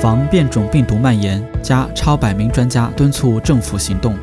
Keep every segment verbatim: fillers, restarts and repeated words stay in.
防变种病毒蔓延，加超百名专家敦促政府行动。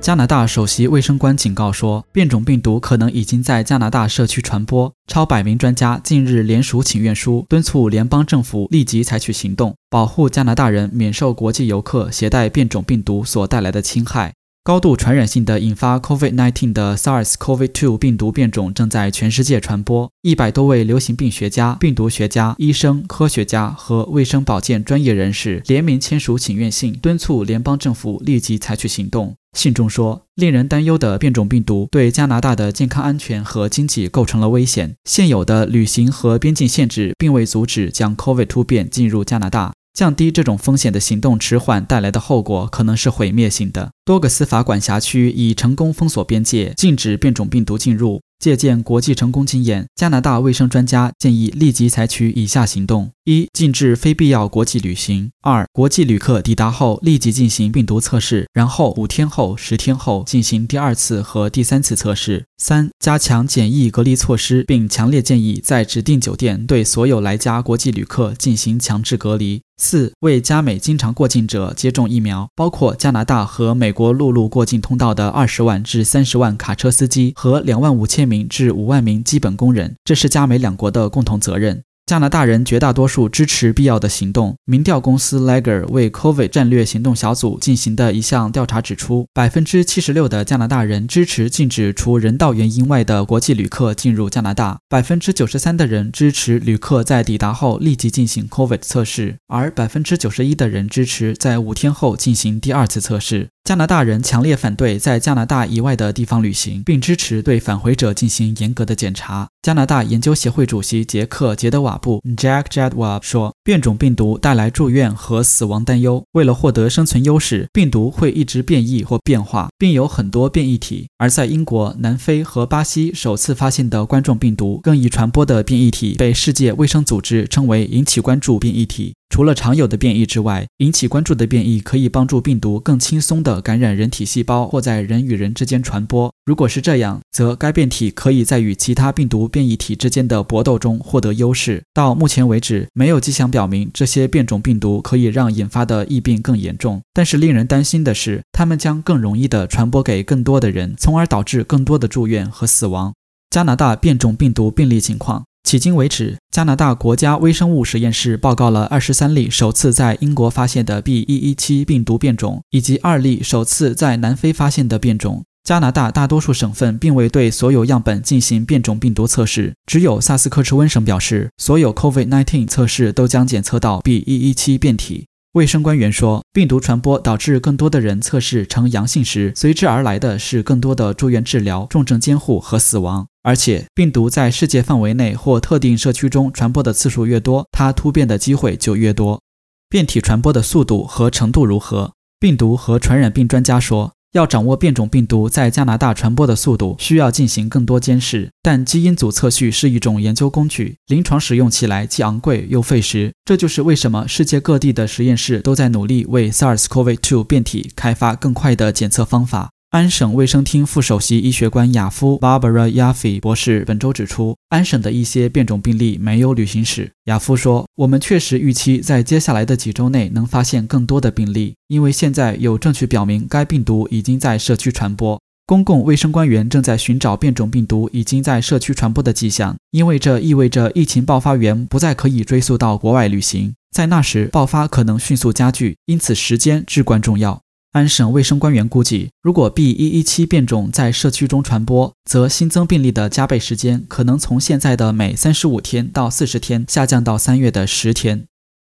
加拿大首席卫生官警告说，变种病毒可能已经在加拿大社区传播。超百名专家近日联署请愿书，敦促联邦政府立即采取行动，保护加拿大人免受国际游客携带变种病毒所带来的侵害。高度传染性的引发 COVID 十九 的 SARS-CoV 二 病毒变种正在全世界传播，一百多位流行病学家、病毒学家、医生、科学家和卫生保健专业人士联名签署请愿信，敦促联邦政府立即采取行动。信中说，令人担忧的变种病毒对加拿大的健康安全和经济构成了危险，现有的旅行和边境限制并未阻止将 COVID 十九 变进入加拿大，降低这种风险的行动迟缓带来的后果可能是毁灭性的。多个司法管辖区已成功封锁边界，禁止变种病毒进入。借鉴国际成功经验，加拿大卫生专家建议立即采取以下行动：一、禁止非必要国际旅行；二、国际旅客抵达后立即进行病毒测试，然后五天后、十天后进行第二次和第三次测试；三、加强检疫隔离措施，并强烈建议在指定酒店对所有来加国际旅客进行强制隔离；四、为加美经常过境者接种疫苗，包括加拿大和美国陆路过境通道的二十万至三十万卡车司机和两万五千名至五万名基本工人，这是加美两国的共同责任。加拿大人绝大多数支持必要的行动。民调公司 leger 为 COVID 战略行动小组进行的一项调查指出， 百分之七十六 的加拿大人支持禁止除人道原因外的国际旅客进入加拿大， 百分之九十三 的人支持旅客在抵达后立即进行 COVID 测试，而 百分之九十一 的人支持在五天后进行第二次测试。加拿大人强烈反对在加拿大以外的地方旅行，并支持对返回者进行严格的检查。加拿大研究协会主席杰克·杰德瓦布 Jack Jedwab 说，变种病毒带来住院和死亡担忧，为了获得生存优势，病毒会一直变异或变化，并有很多变异体。而在英国、南非和巴西首次发现的冠状病毒更易传播的变异体被世界卫生组织称为引起关注变异体。除了常有的变异之外，引起关注的变异可以帮助病毒更轻松地感染人体细胞或在人与人之间传播。如果是这样，则该变体可以在与其他病毒变异体之间的搏斗中获得优势。到目前为止，没有迹象表明这些变种病毒可以让引发的疫病更严重，但是令人担心的是，它们将更容易地传播给更多的人，从而导致更多的住院和死亡。加拿大变种病毒病例情况。迄今为止，加拿大国家微生物实验室报告了二十三例首次在英国发现的 B 一一七 病毒变种，以及二例首次在南非发现的变种。加拿大大多数省份并未对所有样本进行变种病毒测试，只有萨斯克彻温省表示，所有 COVID 十九 测试都将检测到 B 一一七 变体。卫生官员说，病毒传播导致更多的人测试呈阳性时，随之而来的是更多的住院治疗、重症监护和死亡。而且，病毒在世界范围内或特定社区中传播的次数越多，它突变的机会就越多。变体传播的速度和程度如何？病毒和传染病专家说，要掌握变种病毒在加拿大传播的速度，需要进行更多监视，但基因组测序是一种研究工具，临床使用起来既昂贵又费时，这就是为什么世界各地的实验室都在努力为 SARS-CoV 二 变体开发更快的检测方法。安省卫生厅副首席医学官雅夫 Barbara Yaffe 博士本周指出，安省的一些变种病例没有旅行史。雅夫说，我们确实预期在接下来的几周内能发现更多的病例，因为现在有证据表明该病毒已经在社区传播。公共卫生官员正在寻找变种病毒已经在社区传播的迹象，因为这意味着疫情爆发源不再可以追溯到国外旅行，在那时爆发可能迅速加剧，因此时间至关重要。安省卫生官员估计，如果 B 一一七 变种在社区中传播，则新增病例的加倍时间可能从现在的每三十五天到四十天下降到三月的十天。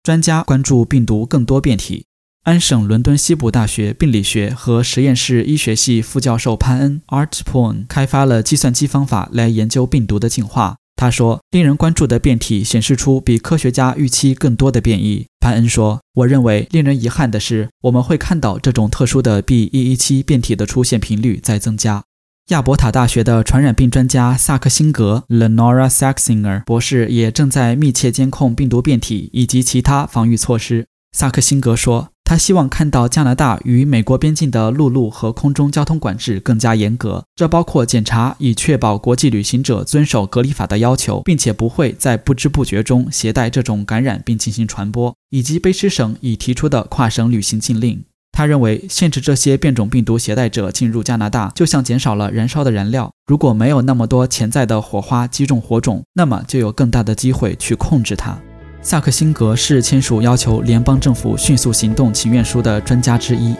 专家关注病毒更多变体。安省伦敦西部大学病理学和实验室医学系副教授潘恩 Art Poen 开发了计算机方法来研究病毒的进化。他说，令人关注的变体显示出比科学家预期更多的变异。潘恩说，我认为令人遗憾的是，我们会看到这种特殊的 B 一一七 变体的出现频率在增加。亚伯塔大学的传染病专家萨克辛格 Lenora Saxinger 博士也正在密切监控病毒变体以及其他防御措施。萨克辛格说，他希望看到加拿大与美国边境的陆路和空中交通管制更加严格，这包括检查以确保国际旅行者遵守隔离法的要求，并且不会在不知不觉中携带这种感染并进行传播，以及卑诗省已提出的跨省旅行禁令。他认为限制这些变种病毒携带者进入加拿大，就像减少了燃烧的燃料，如果没有那么多潜在的火花击中火种，那么就有更大的机会去控制它。萨克辛格是签署要求联邦政府迅速行动请愿书的专家之一。